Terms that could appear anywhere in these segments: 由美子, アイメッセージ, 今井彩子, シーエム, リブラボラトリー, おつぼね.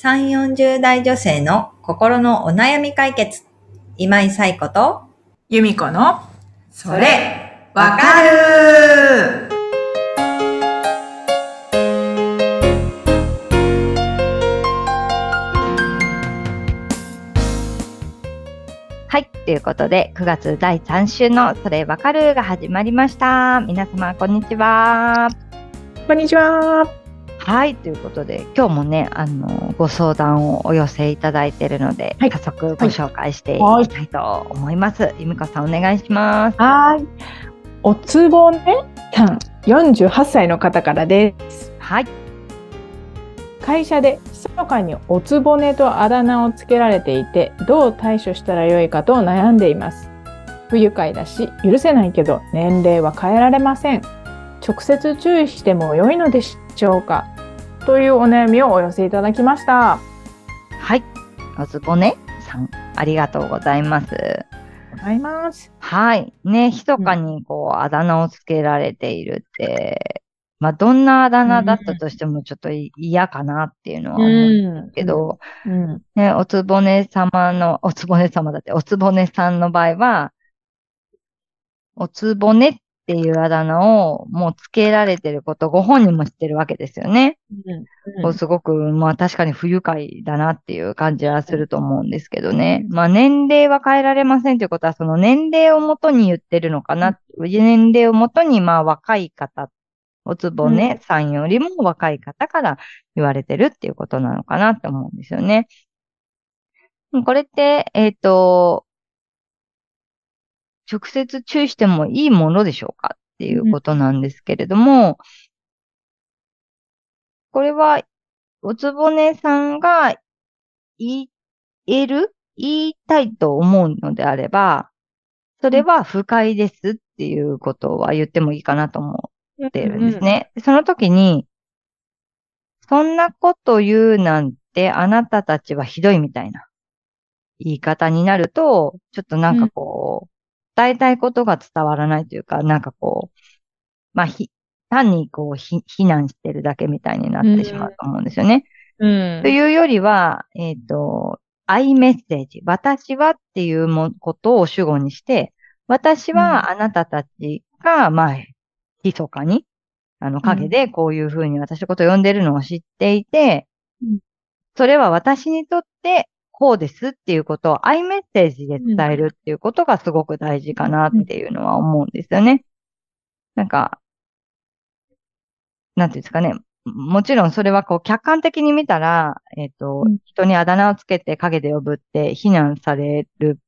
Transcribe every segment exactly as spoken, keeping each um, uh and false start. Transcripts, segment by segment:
さんじゅう、よんじゅう代女性の心のお悩み解決。今井彩子と由美子のそれわかる。はい、ということでくがつだいさん週のそれわかるが始まりました。皆様こんにちは。こんにちは。はい、ということで今日もね、あのご相談をお寄せいただいているので、はい、早速ご紹介していきたいと思います。はい、由美子さんお願いします。はい、おつぼねさんよんじゅうはっさいの方からです。はい、会社で密かにおつぼねとあだ名をつけられていて、どう対処したらよいかと悩んでいます。不愉快だし許せないけど年齢は変えられません。直接注意しても良いのでしょうか、というお悩みをお寄せいただきました。はい、おつぼねさんありがとうございます。ございます。はい、ね、ひそかにこうあだ名をつけられているって、まあどんなあだ名だったとしてもちょっと嫌かなっていうのは思うんですけど、うんうんうん、ね、おつぼね様のおつぼね様だっておつぼねさんの場合は、おつぼねってっていうあだ名をもうつけられてることご本人も知ってるわけですよね。うんうん、すごくまあ確かに不愉快だなっていう感じはすると思うんですけどね。まあ年齢は変えられませんということはその年齢をもとに言ってるのかな。うん、年齢をもとにまあ若い方、おつぼねさんよりも若い方から言われてるっていうことなのかなと思うんですよね。これってえっと。直接注意してもいいものでしょうかっていうことなんですけれども、うん、これは、おつぼねさんが言える、言いたいと思うのであれば、それは不快ですっていうことは言ってもいいかなと思ってるんですね。うんうん、その時に、そんなこと言うなんてあなたたちはひどいみたいな言い方になると、ちょっとなんかこう、うん伝えたいことが伝わらないというか、なんかこう、まあ、ひ、単にこう、ひ、非難してるだけみたいになってしまうと思うんですよね。うん。というよりは、えっと、アイメッセージ、私はっていうもことを主語にして、私はあなたたちが、まあ、ひそかに、あの、陰でこういうふうに私のことを呼んでるのを知っていて、うん、それは私にとって、こうですっていうことをアイメッセージで伝えるっていうことがすごく大事かなっていうのは思うんですよね。なんか、なんていうんですかね。もちろんそれはこう客観的に見たら、えっと、人にあだ名をつけて陰で呼ぶって非難される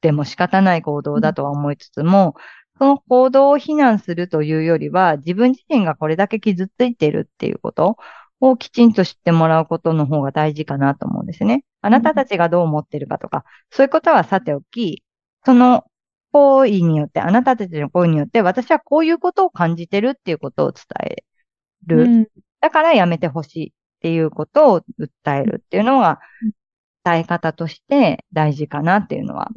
でも仕方ない行動だとは思いつつも、その行動を非難するというよりは自分自身がこれだけ傷ついているっていうことをきちんと知ってもらうことの方が大事かなと思うんですね。あなたたちがどう思ってるかとか、そういうことはさておき、その行為によって、あなたたちの行為によって、私はこういうことを感じてるっていうことを伝える。うん、だからやめてほしいっていうことを訴えるっていうのが、伝え方として大事かなっていうのは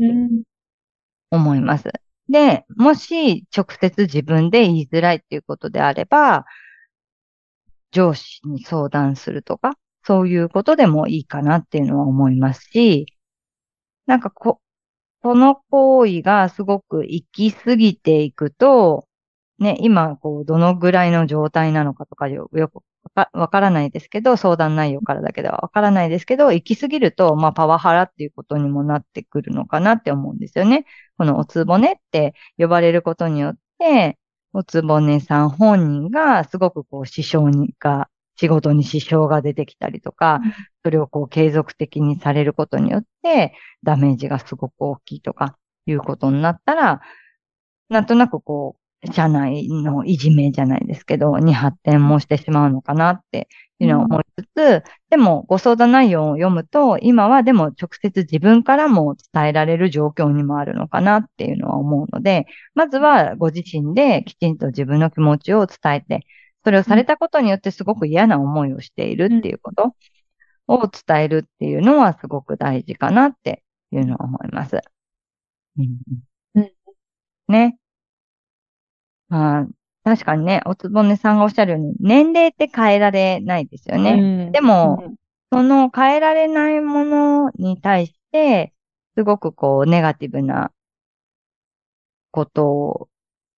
思います。で、もし直接自分で言いづらいっていうことであれば、上司に相談するとか、そういうことでもいいかなっていうのは思いますし、なんかこ、この行為がすごく行き過ぎていくと、ね、今、こう、どのぐらいの状態なのかとかよ、よくわからないですけど、相談内容からだけではわからないですけど、行き過ぎると、まあ、パワハラっていうことにもなってくるのかなって思うんですよね。このおつぼねって呼ばれることによって、おつぼねさん本人がすごくこう支障にが、仕事に支障が出てきたりとか、それをこう継続的にされることによってダメージがすごく大きいとかいうことになったら、なんとなくこう、社内のいじめじゃないですけど、に発展もしてしまうのかなっていうのを思いつつ、うん、でもご相談内容を読むと、今はでも直接自分からも伝えられる状況にもあるのかなっていうのは思うので、まずはご自身できちんと自分の気持ちを伝えて、それをされたことによってすごく嫌な思いをしているっていうことを伝えるっていうのはすごく大事かなっていうのは思います。うんうん、ね。まあ確かにね、おつぼねさんがおっしゃるように、年齢って変えられないですよね。うん、でも、うん、その変えられないものに対して、すごくこう、ネガティブなことを、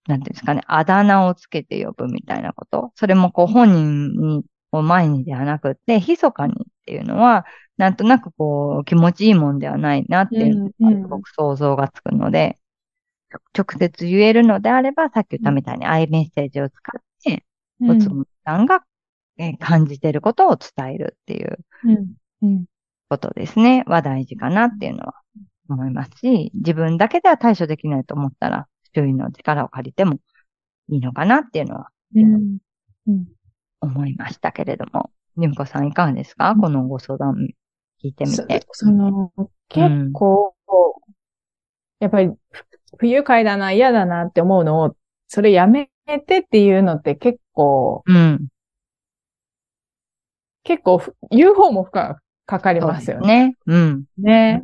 なんていうんですかね、あだ名をつけて呼ぶみたいなこと。それもこう、本人に、前にではなくって、密かにっていうのは、なんとなくこう、気持ちいいもんではないなっていうのが、すごく想像がつくので、うんうん、直接言えるのであれば、さっき言ったみたいにアイメッセージを使って、おつむさんが感じていることを伝えるっていうことですね、は大事かなっていうのは思いますし、自分だけでは対処できないと思ったら、周囲の力を借りてもいいのかなっていうのは、うんうん、思いましたけれども、ゆみこさんいかがですか、うん、このご相談聞いてみて。そ, その結構、うん、やっぱり不愉快だな、嫌だなって思うのを、それやめてっていうのって結構、うん、結構言う方も負荷かかりますよね。そうですね。うん。ね。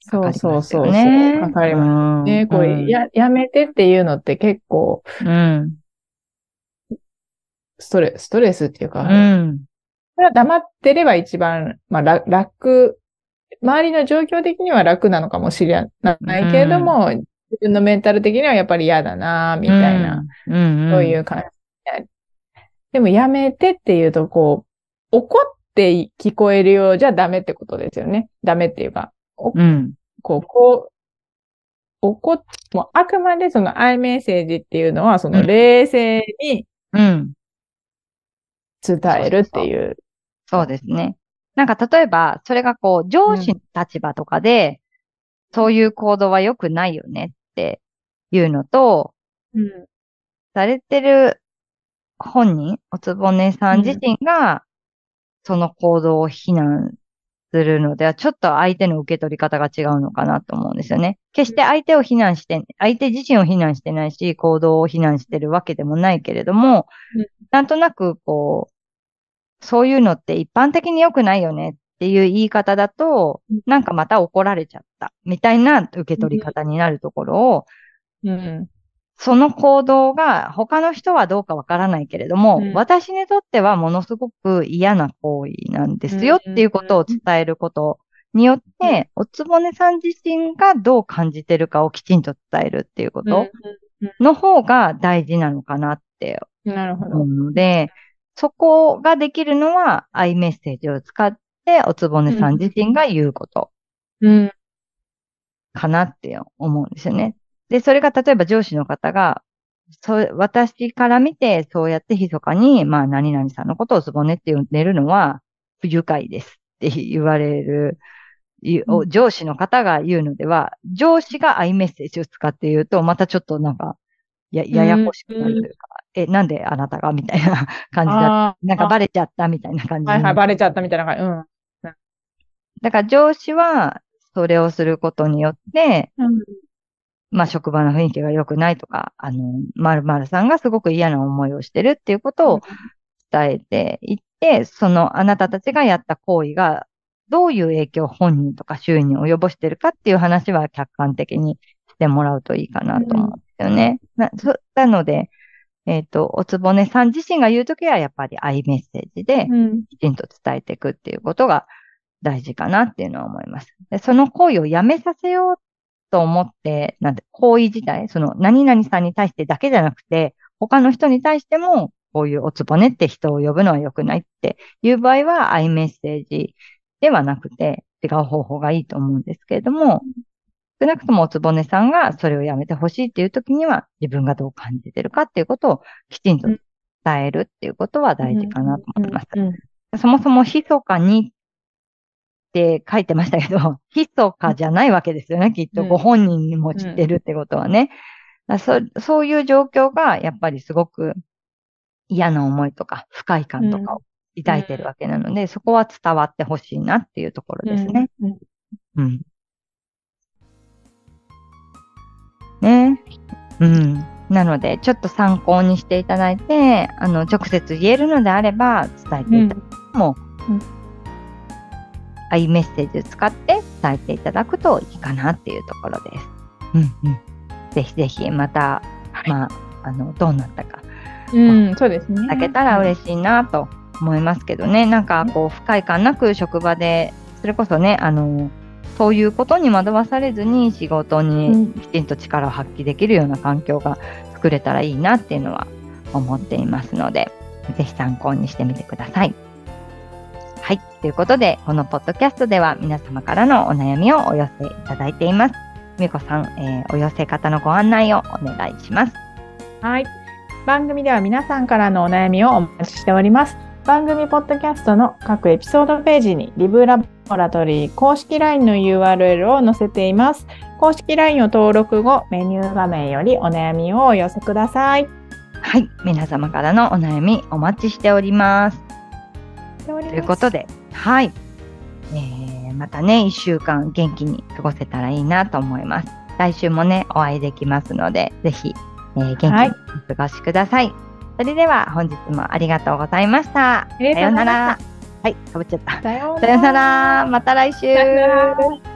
そうそうそう。かかりますね。これ、や、やめてっていうのって結構、うん、ストレ、ストレスっていうか、うん、これは黙ってれば一番、まあ、楽、周りの状況的には楽なのかもしれないけれども、うん、自分のメンタル的にはやっぱり嫌だな、みたいな、うんうんうん、そういう感じ。でも、やめてっていうと、こう、怒って聞こえるようじゃダメってことですよね。ダメっていうか。うん、こう、こう、怒っ、もうあくまでそのアイメッセージっていうのは、その冷静に伝えるっていう。うん、そうですね。なんか例えば、それがこう、上司の立場とかで、うん、そういう行動は良くないよねっていうのと、うん、されてる本人、おつぼねさん自身が、その行動を非難するのでは、ちょっと相手の受け取り方が違うのかなと思うんですよね。決して相手を非難して、相手自身を非難してないし、行動を非難してるわけでもないけれども、うん、なんとなくこう、そういうのって一般的に良くないよねっていう言い方だと、なんかまた怒られちゃったみたいな受け取り方になるところを、うんうん、その行動が他の人はどうかわからないけれども、うん、私にとってはものすごく嫌な行為なんですよっていうことを伝えることによって、おつぼねさん自身がどう感じてるかをきちんと伝えるっていうことの方が大事なのかなって思うので、そこができるのはアイメッセージを使っておつぼねさん自身が言うことかなって思うんですよね。で、それが例えば上司の方が、そう、私から見て、そうやって密かに、まあ、何々さんのことをおつぼねって呼んでるのは、不愉快ですって言われる、うん、上司の方が言うのでは、上司がアイメッセージを使って言うと、またちょっとなんか、や、ややこしくなるというか、うん、え、なんであなたがみたいな感じだった。なんかバレちゃったみたいな感じ。はいはい、バレちゃったみたいな感じ。うん。だから上司は、それをすることによって、うん、まあ、職場の雰囲気が良くないとか、あの、〇〇さんがすごく嫌な思いをしてるっていうことを伝えていって、そのあなたたちがやった行為がどういう影響を本人とか周囲に及ぼしてるかっていう話は客観的にしてもらうといいかなと思うんですよね。うん、な, そなので、えっ、ー、と、おつぼねさん自身が言うときはやっぱりアイメッセージできちんと伝えていくっていうことが大事かなっていうのは思います。で、その行為をやめさせようと思って、なんて、行為自体、その、何々さんに対してだけじゃなくて、他の人に対しても、こういうおつぼねって人を呼ぶのは良くないっていう場合は、アイメッセージではなくて、違う方法がいいと思うんですけれども、少なくともおつぼねさんがそれをやめてほしいっていう時には、自分がどう感じてるかっていうことをきちんと伝えるっていうことは大事かなと思います。うんうんうん、そもそも密かにって書いてましたけど、密かじゃないわけですよね。きっとご本人にも知ってるってことはね。うんうん、そ, そういう状況がやっぱりすごく嫌な思いとか不快感とかを抱いてるわけなので、うん、そこは伝わってほしいなっていうところですね。うん。うん、ね。うん。なので、ちょっと参考にしていただいて、あの、直接言えるのであれば伝えていただいても、うんうん、アイメッセージを使って伝えていただくといいかなっていうところです。うんうん、ぜひぜひまた、はい、まあ、あの、どうなったか、うん、そうですね。いただけたら嬉しいなと思いますけどね。なんかこう不快感なく職場でそれこそね、あのそういうことに惑わされずに仕事にきちんと力を発揮できるような環境が作れたらいいなっていうのは思っていますので、ぜひ参考にしてみてください。はい、ということでこのポッドキャストでは皆様からのお悩みをお寄せいただいています。みこさん、えー、お寄せ方のご案内をお願いします。はい、番組では皆さんからのお悩みをお待ちしております。番組ポッドキャストの各エピソードページにリブラボラトリー公式 ライン の ユーアールエル を載せています。公式 ライン を登録後、メニュー画面よりお悩みをお寄せください。はい、皆様からのお悩みお待ちしております。ということで、はい、えー、またねいっしゅうかん元気に過ごせたらいいなと思います。来週もねお会いできますので、ぜひ、えー、元気にお過ごしください。はい、それでは本日もありがとうございました。さようなら。はい、かぶっちゃった。さようなら。また来週。